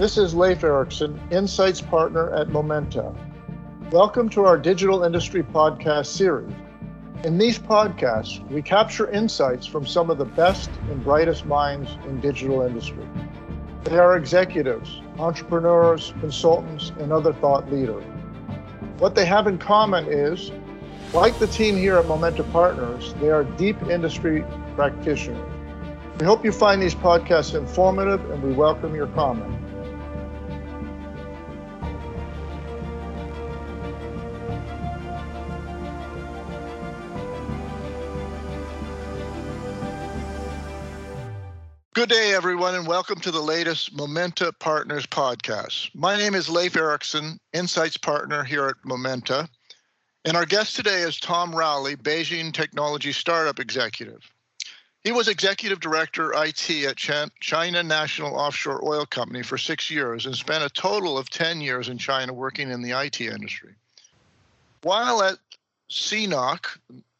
This is Leif Erickson, Insights Partner at Momenta. Welcome to our Digital Industry Podcast series. In these podcasts, we capture insights from some of the best and brightest minds in digital industry. They are executives, entrepreneurs, consultants, and other thought leaders. What they have in common is, like the team here at Momenta Partners, they are deep industry practitioners. We hope you find these podcasts informative, and we welcome your comments. Good day, everyone, and welcome to the latest Momenta Partners podcast. My name is Leif Erickson, Insights Partner here at Momenta, and our guest today is Tom Rowley, Beijing Technology Startup Executive. He was Executive Director IT at China National Offshore Oil Company for 6 years and spent a total of 10 years in China working in the IT industry. While at CNOOC,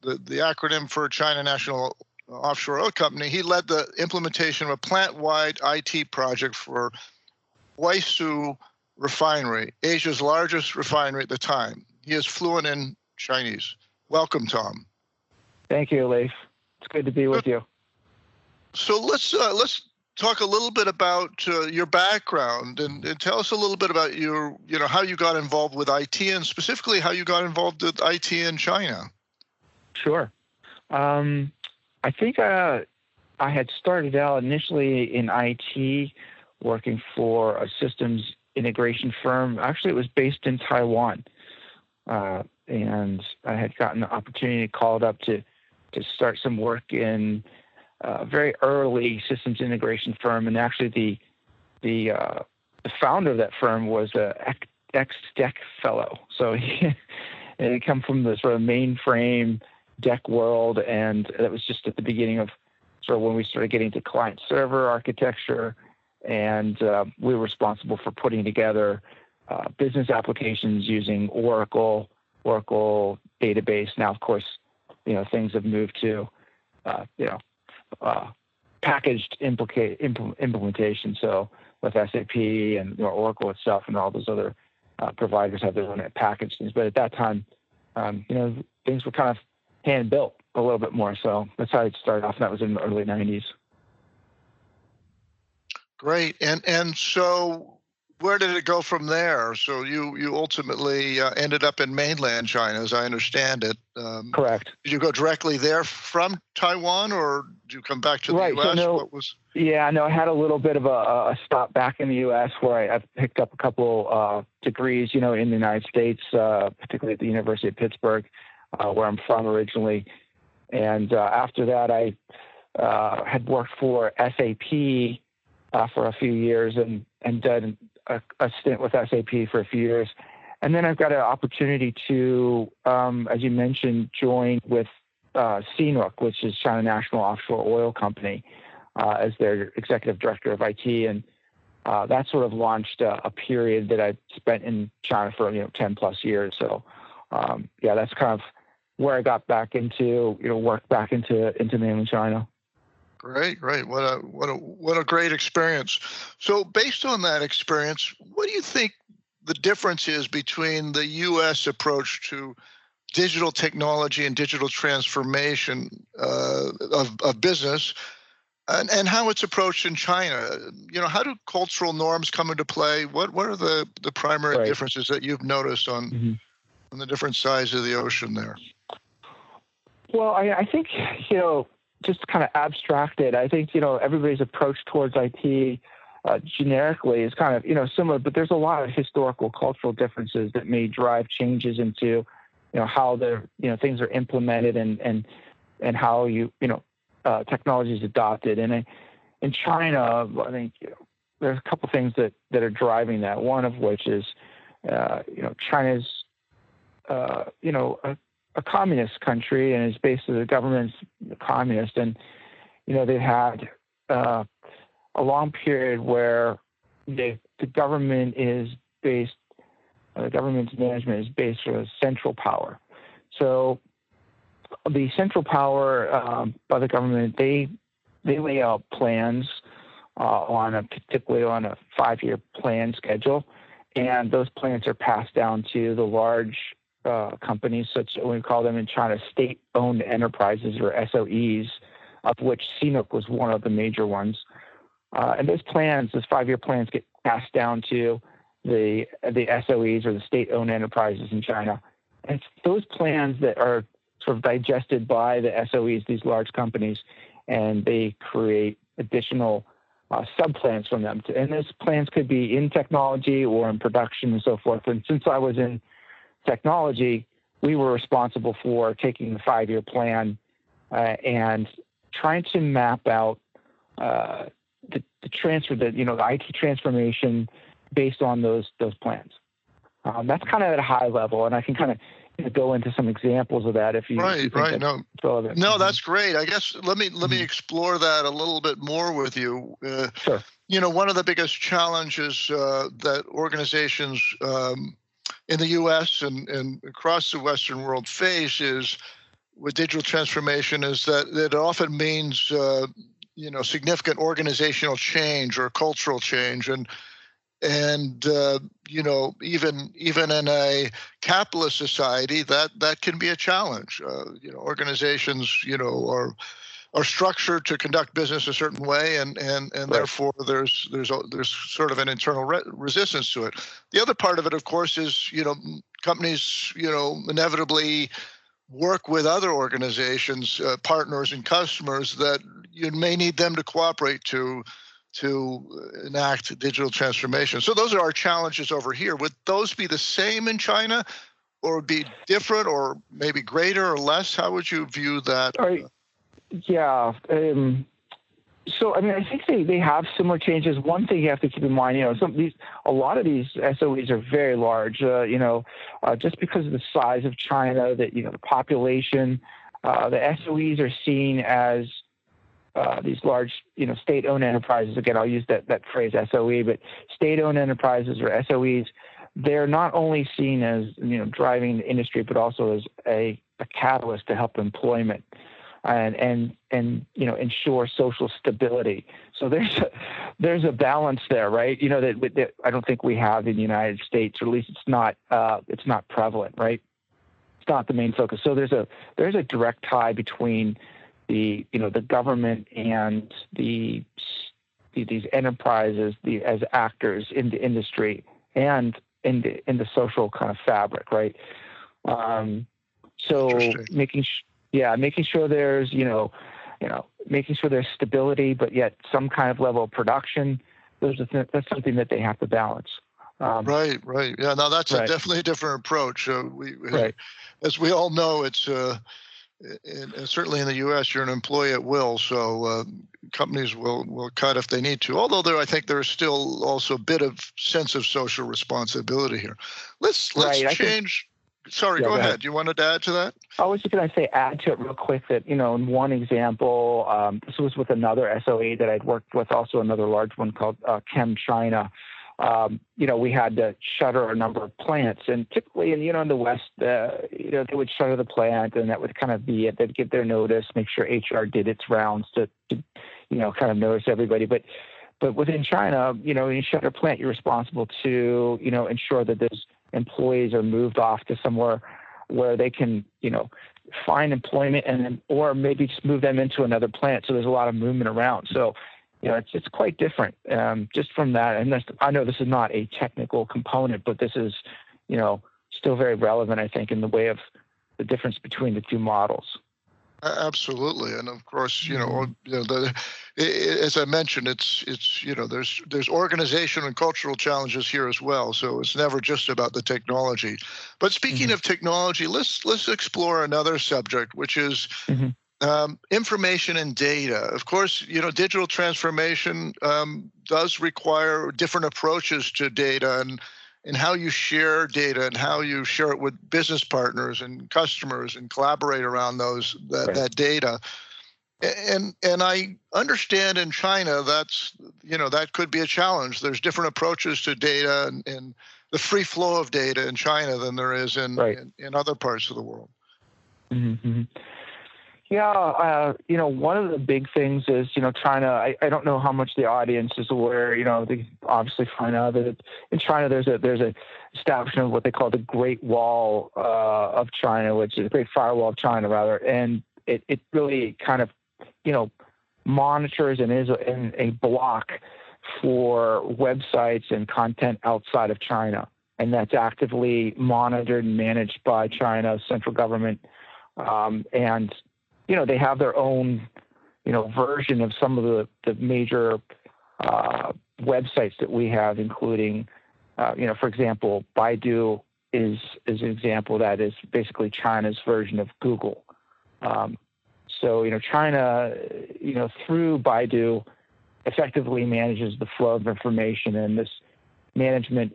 the acronym for China National Offshore Oil Company, he led the implementation of a plant-wide IT project for Waisu Refinery, Asia's largest refinery at the time. He is fluent in Chinese. Welcome, Tom. Thank you, Leif. It's good to be with you. So let's talk a little bit about your background and tell us a little bit about your, how you got involved with IT and specifically how you got involved with IT in China. Sure. I think I had started out initially in IT working for a systems integration firm. Actually, it was based in Taiwan. And I had gotten the opportunity called up to start some work in a very early systems integration firm. And actually the founder of that firm was an ex-DEC fellow. So he had come from the sort of mainframe DEC world, and that was just at the beginning of sort of when we started getting to client server architecture, and we were responsible for putting together business applications using Oracle database. Now, of course, things have moved to packaged implementation. So with SAP and Oracle itself, and all those other providers have their own packaged things. But at that time, things were kind of hand-built a little bit more. So that's how it started off, and that was in the early 90s. Great. And so where did it go from there? So you ultimately ended up in mainland China, as I understand it. Correct. Did you go directly there from Taiwan, or did you come back to the U.S.? So I had a little bit of a stop back in the U.S. where I picked up a couple degrees, in the United States, particularly at the University of Pittsburgh, where I'm from originally. And after that, I had worked for SAP for a few years and done a stint with SAP for a few years. And then I've got an opportunity to, as you mentioned, join with CNOOC, which is China National Offshore Oil Company, as their Executive Director of IT. And that sort of launched a period that I spent in China for 10 plus years. So that's kind of where I got back into, work back into mainland China. Great. What a great experience. So based on that experience, what do you think the difference is between the U.S. approach to digital technology and digital transformation of business and how it's approached in China? How do cultural norms come into play? What are the primary differences that you've noticed on on the different sides of the ocean there? Well, I think, just kind of abstracted, I think, everybody's approach towards IT generically is kind of, similar, but there's a lot of historical cultural differences that may drive changes into, how the, things are implemented and how you, technology is adopted. And in China, I think there's a couple things that are driving that, one of which is, China's, a communist country, and it's basically the government's communist, and they've had a long period where the government's management is based on central power. So the central power by the government, they lay out plans particularly on a 5-year plan schedule. And those plans are passed down to the large companies, such as we call them in China, state-owned enterprises or SOEs, of which CNOOC was one of the major ones. And those plans, those 5-year plans, get passed down to the SOEs or the state-owned enterprises in China. And it's those plans that are sort of digested by the SOEs, these large companies, and they create additional sub-plans from them. And those plans could be in technology or in production and so forth. And since I was in technology, we were responsible for taking the 5-year plan and trying to map out the IT transformation based on those plans. That's kind of at a high level, and I can kind of go into some examples of that if you think that's relevant. No, that's great. I guess let me explore that a little bit more with you. Sure. You know, one of the biggest challenges that organizations in the U.S. and across the Western world face is with digital transformation is that it often means significant organizational change or cultural change, and even in a capitalist society that can be a challenge. Organizations are structured to conduct business a certain way, and therefore there's sort of an internal resistance to it. The other part of it, of course, is companies inevitably work with other organizations, partners and customers that you may need them to cooperate to enact digital transformation. So those are our challenges over here. Would those be the same in China, or be different, or maybe greater or less? How would you view that? Yeah. I think they have similar changes. One thing you have to keep in mind, a lot of these SOEs are very large. Just because of the size of China, the population, the SOEs are seen as these large, state-owned enterprises. Again, I'll use that phrase SOE, but state-owned enterprises or SOEs, they're not only seen as driving the industry, but also as a catalyst to help employment and ensure social stability. So there's a balance there, right? That I don't think we have in the United States, or at least it's not prevalent, right? It's not the main focus. So there's a direct tie between the government and these enterprises as actors in the industry and in the social kind of fabric, right? Making sure there's making sure there's stability, but yet some kind of level of production. That's something that they have to balance. Right. Yeah. Now that's definitely a different approach. As we all know, it's. And certainly in the U.S., you're an employee at will, so companies will cut if they need to. Although I think there's still also a bit of sense of social responsibility here. Let's change. Go ahead. You wanted to add to that? I was just going to add to it real quick that in one example, this was with another SOE that I'd worked with, also another large one called Chem China. We had to shutter a number of plants, and typically, in the West, they would shutter the plant, and that would kind of be it. They'd give their notice, make sure HR did its rounds to kind of notice everybody. But within China, when you shutter a plant, you're responsible to ensure that those employees are moved off to somewhere where they can find employment, or maybe just move them into another plant. So there's a lot of movement around. So. It's quite different just from that. And I know this is not a technical component, but this is, still very relevant, I think, in the way of the difference between the two models. Absolutely. And of course, as I mentioned, it's there's organizational and cultural challenges here as well. So it's never just about the technology. But speaking of technology, let's explore another subject, which is information and data. Of course, digital transformation does require different approaches to data and how you share data and how you share it with business partners and customers and collaborate around that data. And I understand in China that's that could be a challenge. There's different approaches to data and the free flow of data in China than there is in other parts of the world. Yeah, one of the big things is, China, I don't know how much the audience is aware, they obviously find out that in China there's a establishment of what they call the Great Wall of China, which is the Great Firewall of China, rather. And it really kind of, monitors and is a block for websites and content outside of China. And that's actively monitored and managed by China's central government. They have their own, version of some of the major websites that we have, including, for example, Baidu is an example that is basically China's version of Google. China, through Baidu, effectively manages the flow of information, and this management,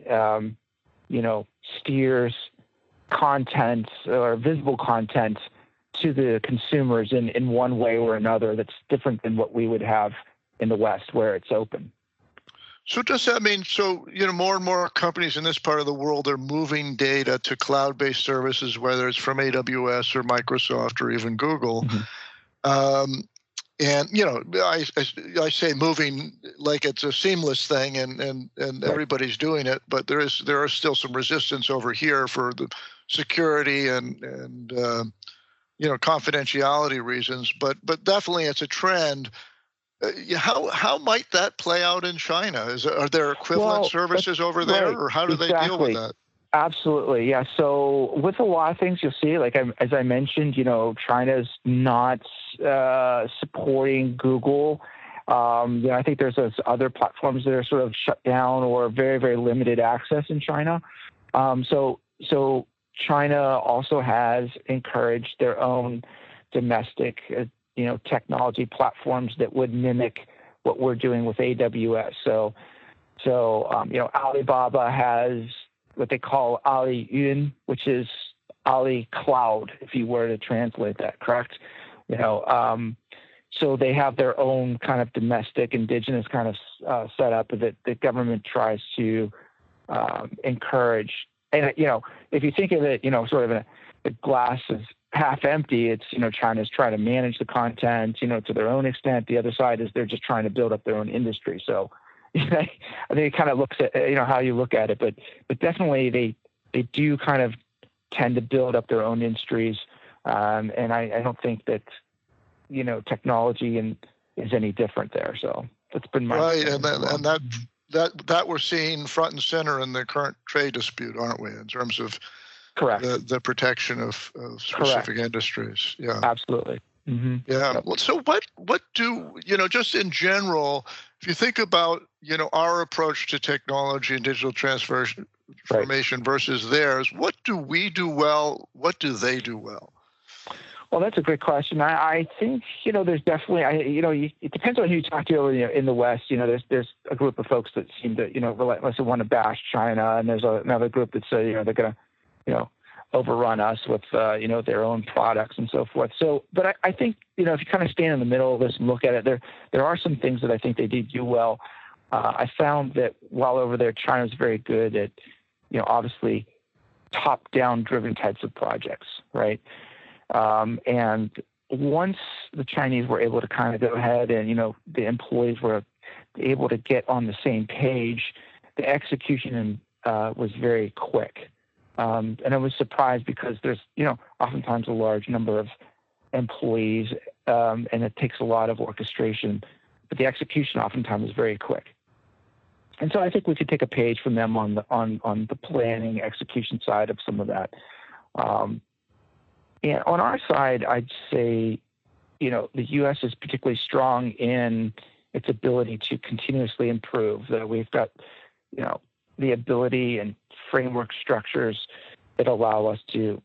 steers content or visible content to the consumers in one way or another that's different than what we would have in the West where it's open. So does that mean, more and more companies in this part of the world are moving data to cloud-based services, whether it's from AWS or Microsoft or even Google? Mm-hmm. I say moving like it's a seamless thing and right. Everybody's doing it, but there are still some resistance over here for the security and confidentiality reasons, but definitely it's a trend. How might that play out in China? Are there equivalent services over there, right, or how do they deal with that? Absolutely, yeah. So with a lot of things, you'll see, like as I mentioned, China's not supporting Google. I think there's other platforms that are sort of shut down or very, very limited access in China. So China also has encouraged their own domestic, technology platforms that would mimic what we're doing with AWS. So Alibaba has what they call Aliyun, which is Ali Cloud, if you were to translate that, correct? So they have their own kind of domestic, indigenous kind of setup that the government tries to encourage. And, if you think of it, sort of the glass is half empty. It's, China's trying to manage the content, to their own extent. The other side is they're just trying to build up their own industry. So I think it kind of looks at, how you look at it, but definitely they do kind of tend to build up their own industries. And I don't think that, technology is any different there. So that's been my right. That we're seeing front and center in the current trade dispute, aren't we, in terms of correct the protection of specific correct. Industries. Yeah, absolutely. Mm-hmm. Yeah. Yep. So what do, just in general, if you think about, our approach to technology and digital transformation right. versus theirs, what do we do well? What do they do well? Well, that's a great question. I think, there's definitely, it depends on who you talk to in the West. There's a group of folks that seem to, relentlessly want to bash China, and there's another group that say, they're going to, overrun us with, their own products and so forth. So, but I think, if you kind of stand in the middle of this and look at it, there are some things that I think they do well. I found that while over there, China's very good at, obviously top-down driven types of projects, right? And once the Chinese were able to kind of go ahead and, the employees were able to get on the same page, the execution was very quick. And I was surprised because there's, oftentimes a large number of employees, and it takes a lot of orchestration, but the execution oftentimes is very quick. And so I think we could take a page from them on the planning execution side of some of that. And on our side, I'd say, the U.S. is particularly strong in its ability to continuously improve. That we've got, the ability and framework structures that allow us to,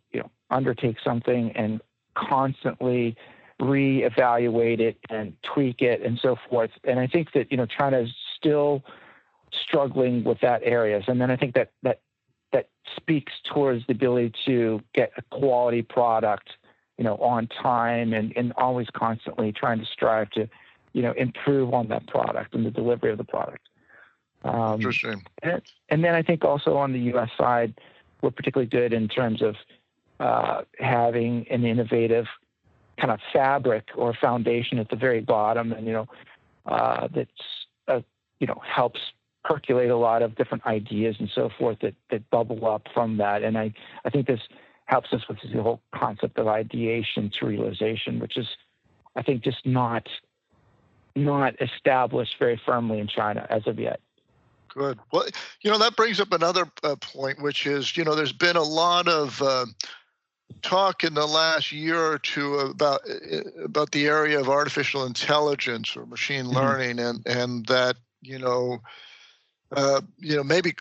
undertake something and constantly reevaluate it and tweak it and so forth. And I think that, China is still struggling with that area. And then I think that speaks towards the ability to get a quality product, on time and always constantly trying to strive to, improve on that product and the delivery of the product. Interesting. And then I think also on the U.S. side, we're particularly good in terms of having an innovative kind of fabric or foundation at the very bottom, and that's helps percolate a lot of different ideas and so forth that bubble up from that. And I think this helps us with the whole concept of ideation to realization, which is, I think, just not established very firmly in China as of yet. Good. Well, that brings up another point, which is, there's been a lot of talk in the last year or two about the area of artificial intelligence or machine learning, and that, maybe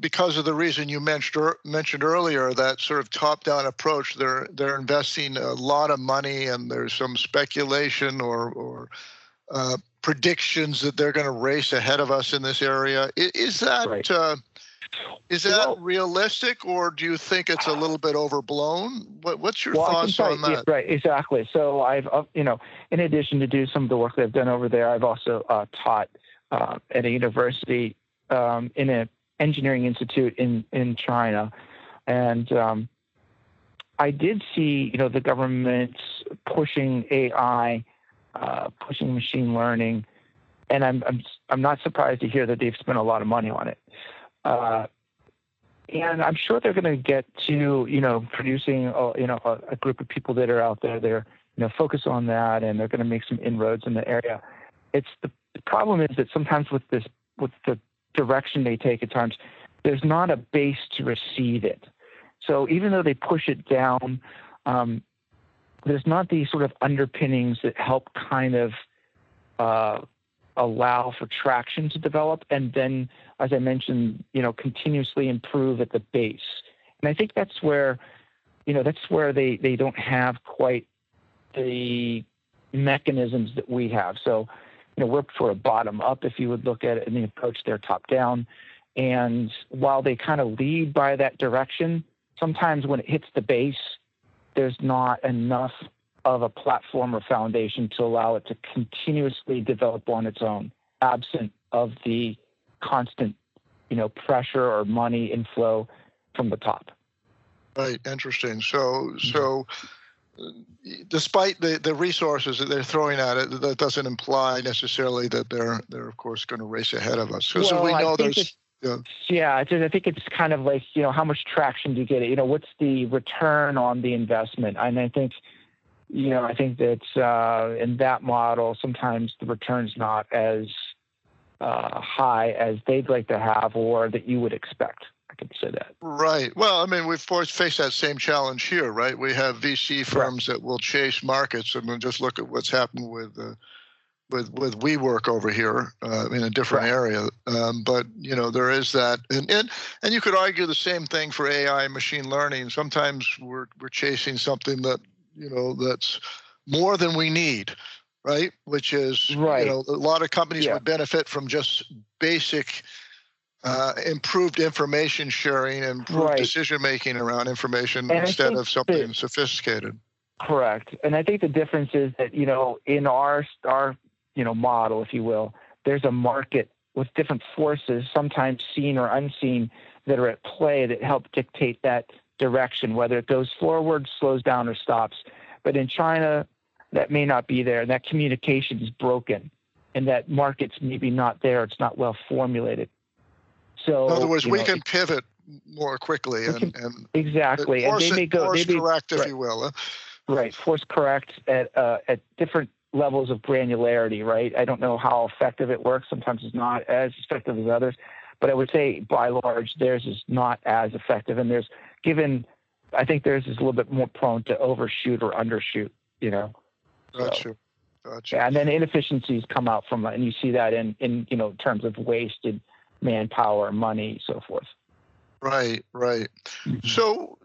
because of the reason you mentioned earlier, that sort of top-down approach, they're investing a lot of money, and there's some speculation or predictions that they're going to race ahead of us in this area. Is that right? Is that realistic, or do you think it's a little bit overblown? What's your thoughts on that? Yeah, right, exactly. So I've, in addition to do some of the work that I've done over there, I've also taught at a university in an engineering institute in China, and I did see, the government pushing AI. Pushing machine learning, and I'm not surprised to hear that they've spent a lot of money on it, and I'm sure they're going to get to producing a group of people that are out there. They're focused on that, and they're going to make some inroads in the area. It's the problem is that sometimes with the direction they take at times, there's not a base to receive it. So even though they push it down, there's not these sort of underpinnings that help kind of allow for traction to develop, and then, as I mentioned, continuously improve at the base. And I think that's where, they don't have quite the mechanisms that we have. So, we're sort of bottom up, if you would look at it, and the approach there top down. And while they kind of lead by that direction, sometimes when it hits the base, there's not enough of a platform or foundation to allow it to continuously develop on its own, absent of the constant, pressure or money inflow from the top. Right. Interesting. So despite the resources that they're throwing at it, that doesn't imply necessarily that they're of course going to race ahead of us. Well, so we know there's. Yeah, I think it's kind of like, how much traction do you get? What's the return on the investment? And I think that in that model, sometimes the return's not as high as they'd like to have or that you would expect. I could say that. Right. Well, we've faced that same challenge here, right? We have VC firms that will chase markets, and we'll just look at what's happened with WeWork over here in a different area, but there is that, and you could argue the same thing for AI and machine learning. Sometimes we're chasing something that that's more than we need, right? Which is a lot of companies would benefit from just basic improved information sharing and improved decision making around information instead of something sophisticated. Correct, and I think the difference is that in our model, if you will, there's a market with different forces, sometimes seen or unseen, that are at play that help dictate that direction, whether it goes forward, slows down, or stops. But in China, that may not be there, and that communication is broken, and that market's maybe not there. It's not well formulated. So, in other words, we can pivot more quickly, and exactly, and they may go course correct, if you will. Right, force correct at different levels of granularity, right? I don't know how effective it works. Sometimes it's not as effective as others, but I would say by large, theirs is not as effective. And I think theirs is a little bit more prone to overshoot or undershoot, Gotcha. Yeah, and then inefficiencies come out from that, and you see that in terms of wasted manpower, money, so forth. Right. Mm-hmm. So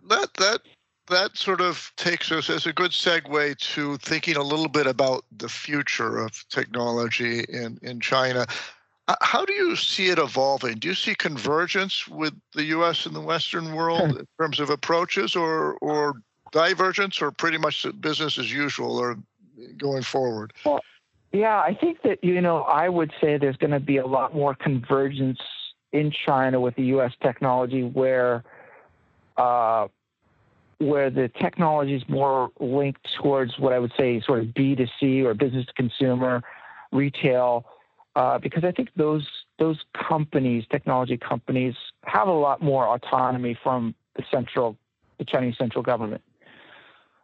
that sort of takes us as a good segue to thinking a little bit about the future of technology in China. How do you see it evolving? Do you see convergence with the U.S. and the Western world in terms of approaches, or divergence, or pretty much business as usual, or going forward? Well, yeah, I think that, I would say there's going to be a lot more convergence in China with the U.S. technology where where the technology is more linked towards what I would say sort of B2C or business to consumer, retail, because I think those companies, technology companies, have a lot more autonomy from the Chinese central government.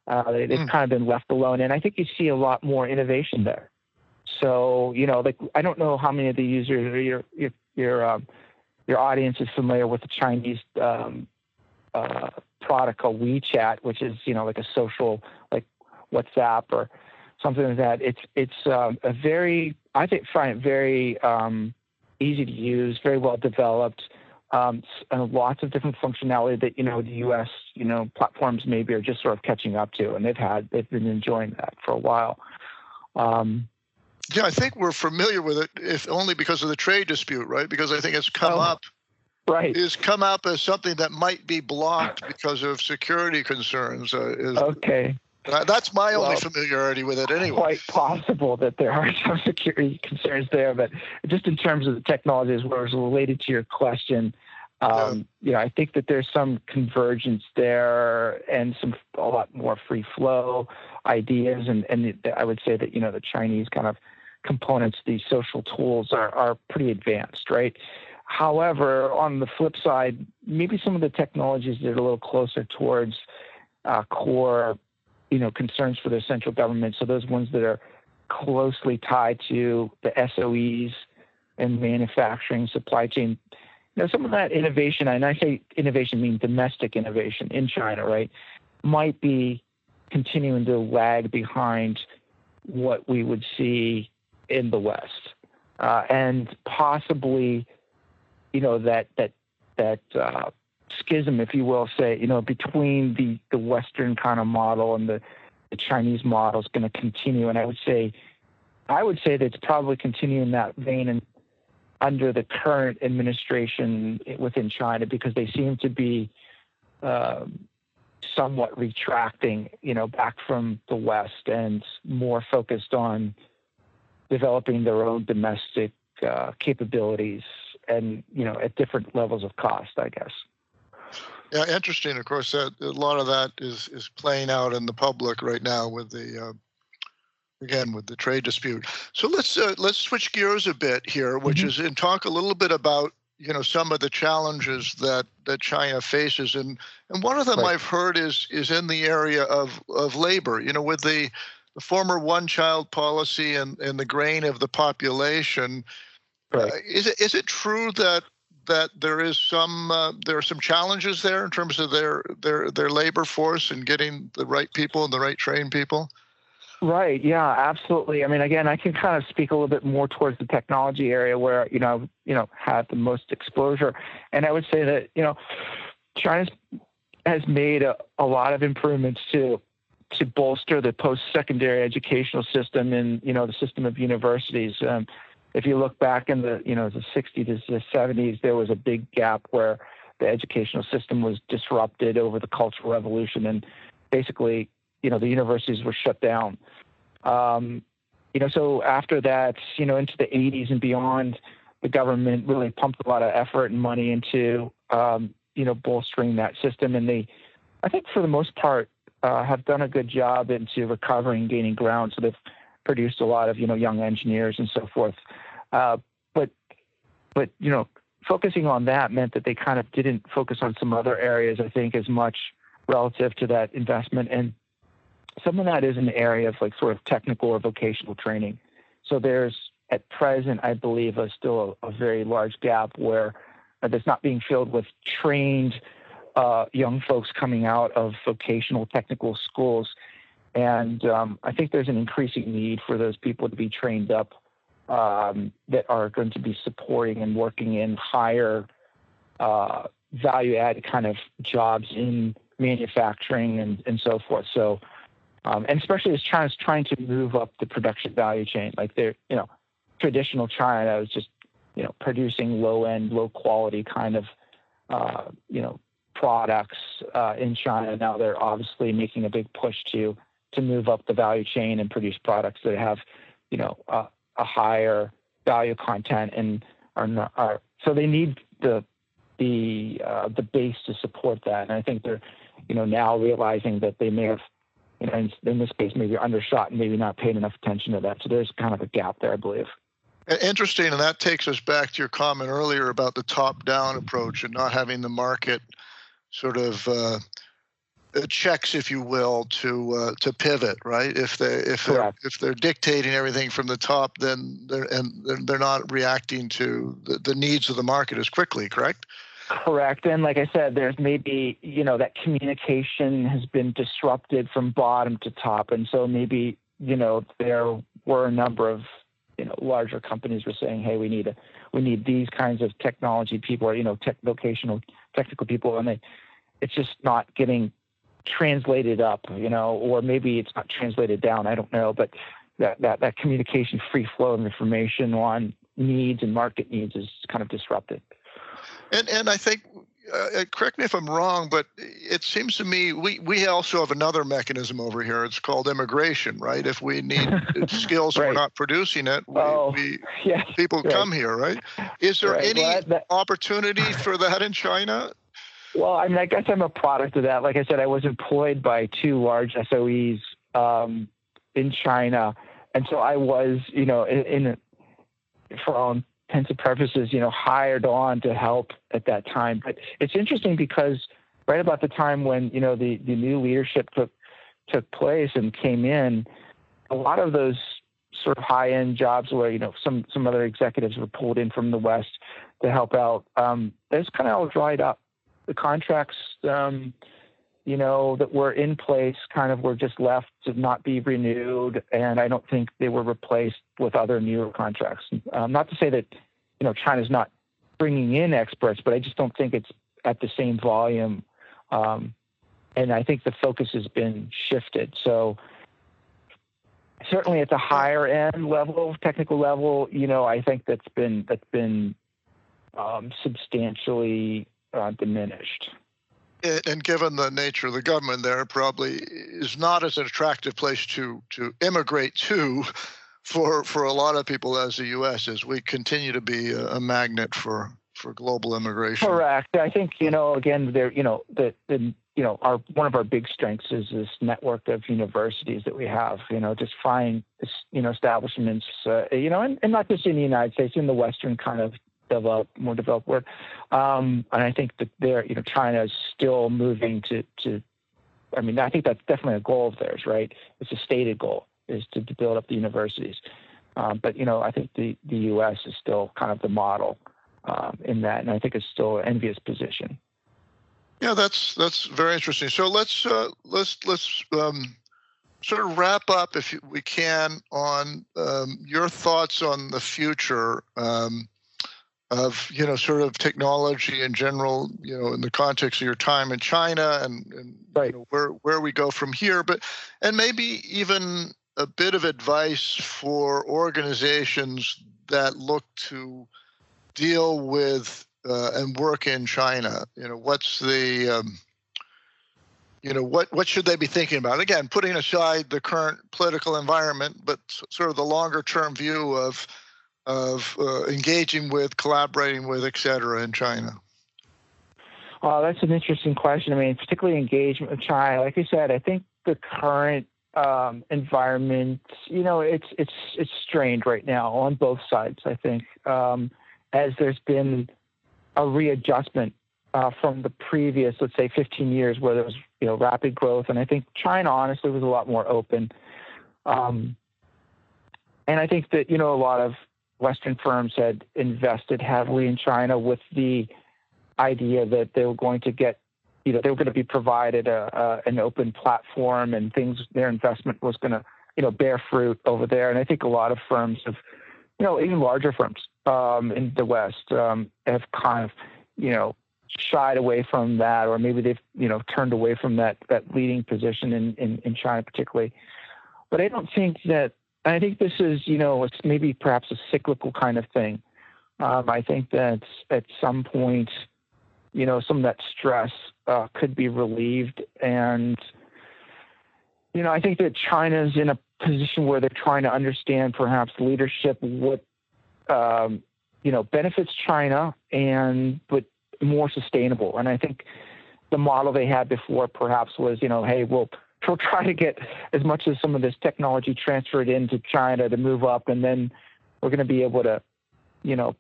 They've kind of been left alone, and I think you see a lot more innovation there. So, you know, like I don't know how many of the users or your audience is familiar with the Chinese product called WeChat, which is, you know, like a social, like WhatsApp or something like that. It's a very, I think, find it very easy to use, very well developed, and lots of different functionality that, you know, the U.S., you know, platforms maybe are just sort of catching up to, and they've been enjoying that for a while. Yeah, I think we're familiar with it, if only because of the trade dispute, right? Because I think it's come up. Right. It's come up as something that might be blocked because of security concerns. Okay. That's my only familiarity with it anyway. Quite possible that there are some security concerns there, but just in terms of the technologies where it's related to your question, you know, I think that there's some convergence there and a lot more free flow ideas. And I would say that, you know, the Chinese kind of components, these social tools are pretty advanced, right? However, on the flip side, maybe some of the technologies that are a little closer towards core, you know, concerns for the central government. So those ones that are closely tied to the SOEs and manufacturing supply chain. Now, some of that innovation, and I say innovation, I mean domestic innovation in China, right, might be continuing to lag behind what we would see in the West. And possibly, you know, that schism, if you will, say, you know, between the Western kind of model and the Chinese model is going to continue. And I would say that it's probably continuing that vein and under the current administration within China, because they seem to be somewhat retracting, you know, back from the West and more focused on developing their own domestic capabilities and, you know, at different levels of cost, I guess. Yeah, interesting. Of course, a lot of that is playing out in the public right now with the again, with the trade dispute. So let's switch gears a bit here, which is, and talk a little bit about, you know, some of the challenges that China faces. And one of them I've heard is in the area of labor, you know, with the former one-child policy and the grain of the population. Right. Is it true that there is some there are some challenges there in terms of their labor force and getting the right people and the right trained people? Right. Yeah, absolutely. I mean, again, I can kind of speak a little bit more towards the technology area where, you know, had the most exposure. And I would say that, you know, China has made a lot of improvements to bolster the post-secondary educational system and, you know, the system of universities. If you look back in the, you know, the 60s to the 70s, there was a big gap where the educational system was disrupted over the Cultural Revolution, and basically, you know, the universities were shut down. You know, so after that, you know, into the 80s and beyond, the government really pumped a lot of effort and money into, you know, bolstering that system. And they, I think for the most part, have done a good job into recovering, gaining ground. So they've produced a lot of, you know, young engineers and so forth. But, you know, focusing on that meant that they kind of didn't focus on some other areas, I think, as much relative to that investment. And some of that is an area of like sort of technical or vocational training. So there's at present, I believe, still a very large gap where that's not being filled with trained young folks coming out of vocational technical schools. And I think there's an increasing need for those people to be trained up that are going to be supporting and working in higher value-add kind of jobs in manufacturing and so forth. So, and especially as China's trying to move up the production value chain, like they're, you know, traditional China was just, you know, producing low-end, low-quality kind of, you know, products in China. Now they're obviously making a big push to move up the value chain and produce products that have, you know, a higher value content and so they need the base to support that. And I think they're now realizing that they may have, in this case, maybe undershot and maybe not paid enough attention to that. So there's kind of a gap there, I believe. Interesting. And that takes us back to your comment earlier about the top-down approach and not having the market sort of checks, if you will, to pivot, right? If they're dictating everything from the top, then they're not reacting to the needs of the market as quickly, correct? Correct. And like I said, there's maybe, that communication has been disrupted from bottom to top. And so maybe, there were a number of, larger companies were saying, hey, we need these kinds of technology people, or, vocational technical people. And it's just not getting translated up, or maybe it's not translated down. I don't know. But that communication, free flow of information on needs and market needs is kind of disrupted. And I think, correct me if I'm wrong, but it seems to me we also have another mechanism over here. It's called immigration, right? If we need skills and we're not producing it, people come here, right? Is there any opportunity for that in China? Well, I guess I'm a product of that. Like I said, I was employed by two large SOEs in China. And so I was, for all intents and purposes, hired on to help at that time. But it's interesting because right about the time when, the new leadership took place and came in, a lot of those sort of high-end jobs where, some other executives were pulled in from the West to help out, that's kind of all dried up. The contracts, that were in place kind of were just left to not be renewed. And I don't think they were replaced with other newer contracts. Not to say that, China's not bringing in experts, but I just don't think it's at the same volume. And I think the focus has been shifted. So certainly at the higher end level, technical level, I think that's been substantially diminished. And given the nature of the government there, probably is not as an attractive place to immigrate to for a lot of people as the U.S. is. We continue to be a magnet for global immigration. Correct. I think, again, one of our big strengths is this network of universities that we have, just find, establishments, and not just in the United States, in the Western kind of more developed world. And I think that China is still moving I think that's definitely a goal of theirs, right? It's a stated goal is to build up the universities. But, I think the U.S. is still kind of the model in that. And I think it's still an envious position. Yeah, that's very interesting. So let's sort of wrap up, if we can, on your thoughts on the future of sort of technology in general, in the context of your time in China and right. Where we go from here, and maybe even a bit of advice for organizations that look to deal with and work in China. What's the what should they be thinking about? Again, putting aside the current political environment, but sort of the longer term view of engaging with, collaborating with, et cetera, in China? That's an interesting question. I mean, particularly engagement with China. Like you said, I think the current environment, it's strained right now on both sides, I think, as there's been a readjustment from the previous, let's say, 15 years where there was, rapid growth. And I think China, honestly, was a lot more open. And I think that, a lot of Western firms had invested heavily in China with the idea that they were going to get, they were going to be provided an open platform and things, their investment was going to, bear fruit over there. And I think a lot of firms have, even larger firms in the West have kind of, shied away from that, or maybe they've, turned away from that leading position in China particularly. But I don't think that, I think this is, it's maybe perhaps a cyclical kind of thing. I think that at some point, some of that stress could be relieved. And, I think that China's in a position where they're trying to understand perhaps leadership, what, benefits China and but more sustainable. And I think the model they had before perhaps was, you know, hey, we'll try to get as much as some of this technology transferred into China to move up, and then we're going to be able to, you know,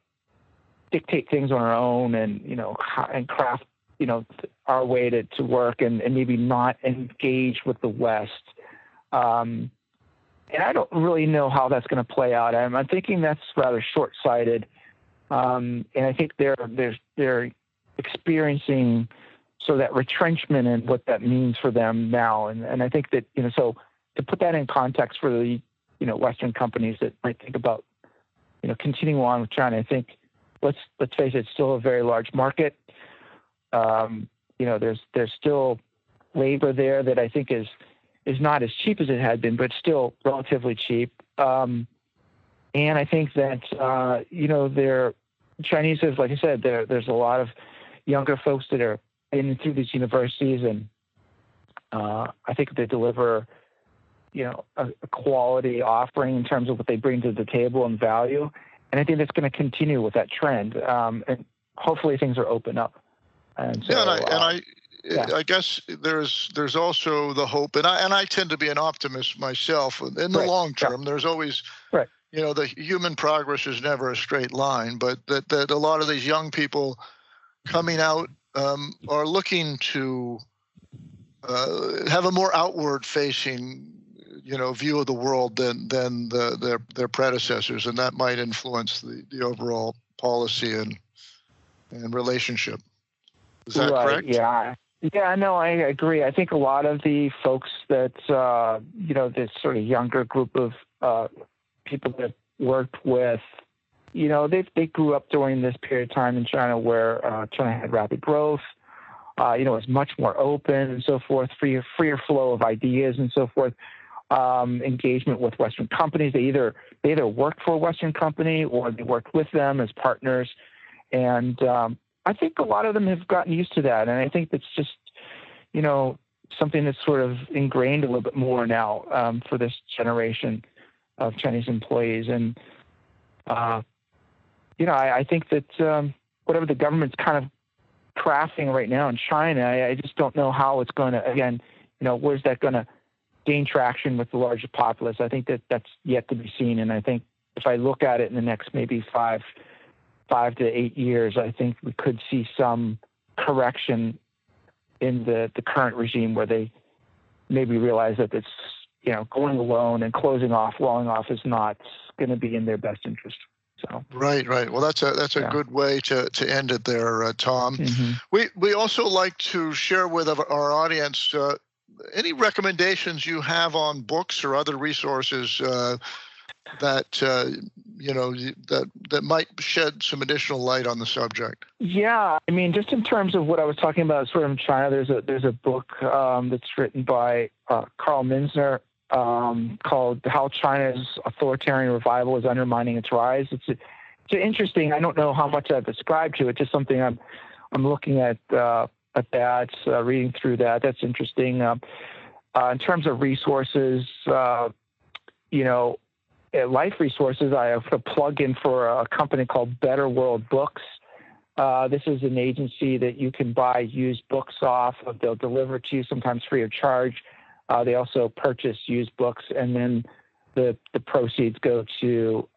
dictate things on our own and, you know, and craft, you know, our way to work and maybe not engage with the West. And I don't really know how that's going to play out. I'm thinking that's rather short-sighted. And I think they're experiencing so that retrenchment and what that means for them now. And I think that, you know, so to put that in context for the, you know, Western companies that might think about, you know, continuing on with China, I think let's face it, it's still a very large market. You know, there's still labor there that I think is not as cheap as it had been, but still relatively cheap. And I think that, you know, Chinese is, like I said, there's a lot of younger folks that are in through these universities. And I think they deliver, you know, a quality offering in terms of what they bring to the table and value. And I think that's going to continue with that trend. And hopefully things are open up. And so, yeah, I guess there's also the hope, and I tend to be an optimist myself. In the long term, there's always, you know, the human progress is never a straight line, but that a lot of these young people coming out are looking to have a more outward-facing, you know, view of the world than their predecessors, and that might influence the overall policy and relationship. Is that correct? Yeah. Yeah, no, I agree. I think a lot of the folks that, you know, this sort of younger group of people that worked with, you know, they grew up during this period of time in China where China had rapid growth, you know, it was much more open and so forth, freer flow of ideas and so forth, engagement with Western companies. They either worked for a Western company or they worked with them as partners. And, I think a lot of them have gotten used to that. And I think that's just, you know, something that's sort of ingrained a little bit more now for this generation of Chinese employees. And, you know, I think that whatever the government's kind of crafting right now in China, I just don't know how it's going to, again, you know, where's that going to gain traction with the larger populace? I think that that's yet to be seen. And I think if I look at it in the next maybe five to 8 years, I think we could see some correction in the current regime where they maybe realize that it's, you know, going alone and walling off is not going to be in their best interest. So. Right. Well, that's a good way to end it there, Tom. Mm-hmm. We also like to share with our audience any recommendations you have on books or other resources that might shed some additional light on the subject. Yeah, I mean, just in terms of what I was talking about, sort of in China, there's a book that's written by Carl Minzer called "How China's Authoritarian Revival is Undermining Its Rise." It's interesting. I don't know how much I've ascribed to it. Just something I'm looking at that, reading through that. That's interesting. In terms of resources, you know. Life resources, I have a plug in for a company called Better World Books. This is an agency that you can buy used books off of. They'll deliver to you sometimes free of charge. They also purchase used books, and then the proceeds go to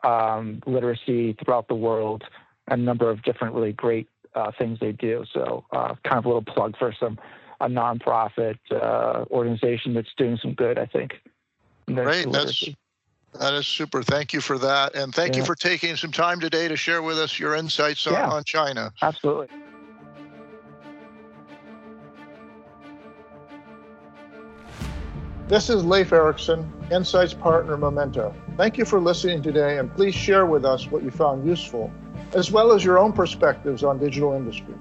literacy throughout the world, a number of different really great things they do. So kind of a little plug for a nonprofit organization that's doing some good, I think. Great. That is super. Thank you for that. And thank you for taking some time today to share with us your insights on China. Absolutely. This is Leif Erickson, Insights Partner Momenta. Thank you for listening today, and please share with us what you found useful, as well as your own perspectives on digital industry.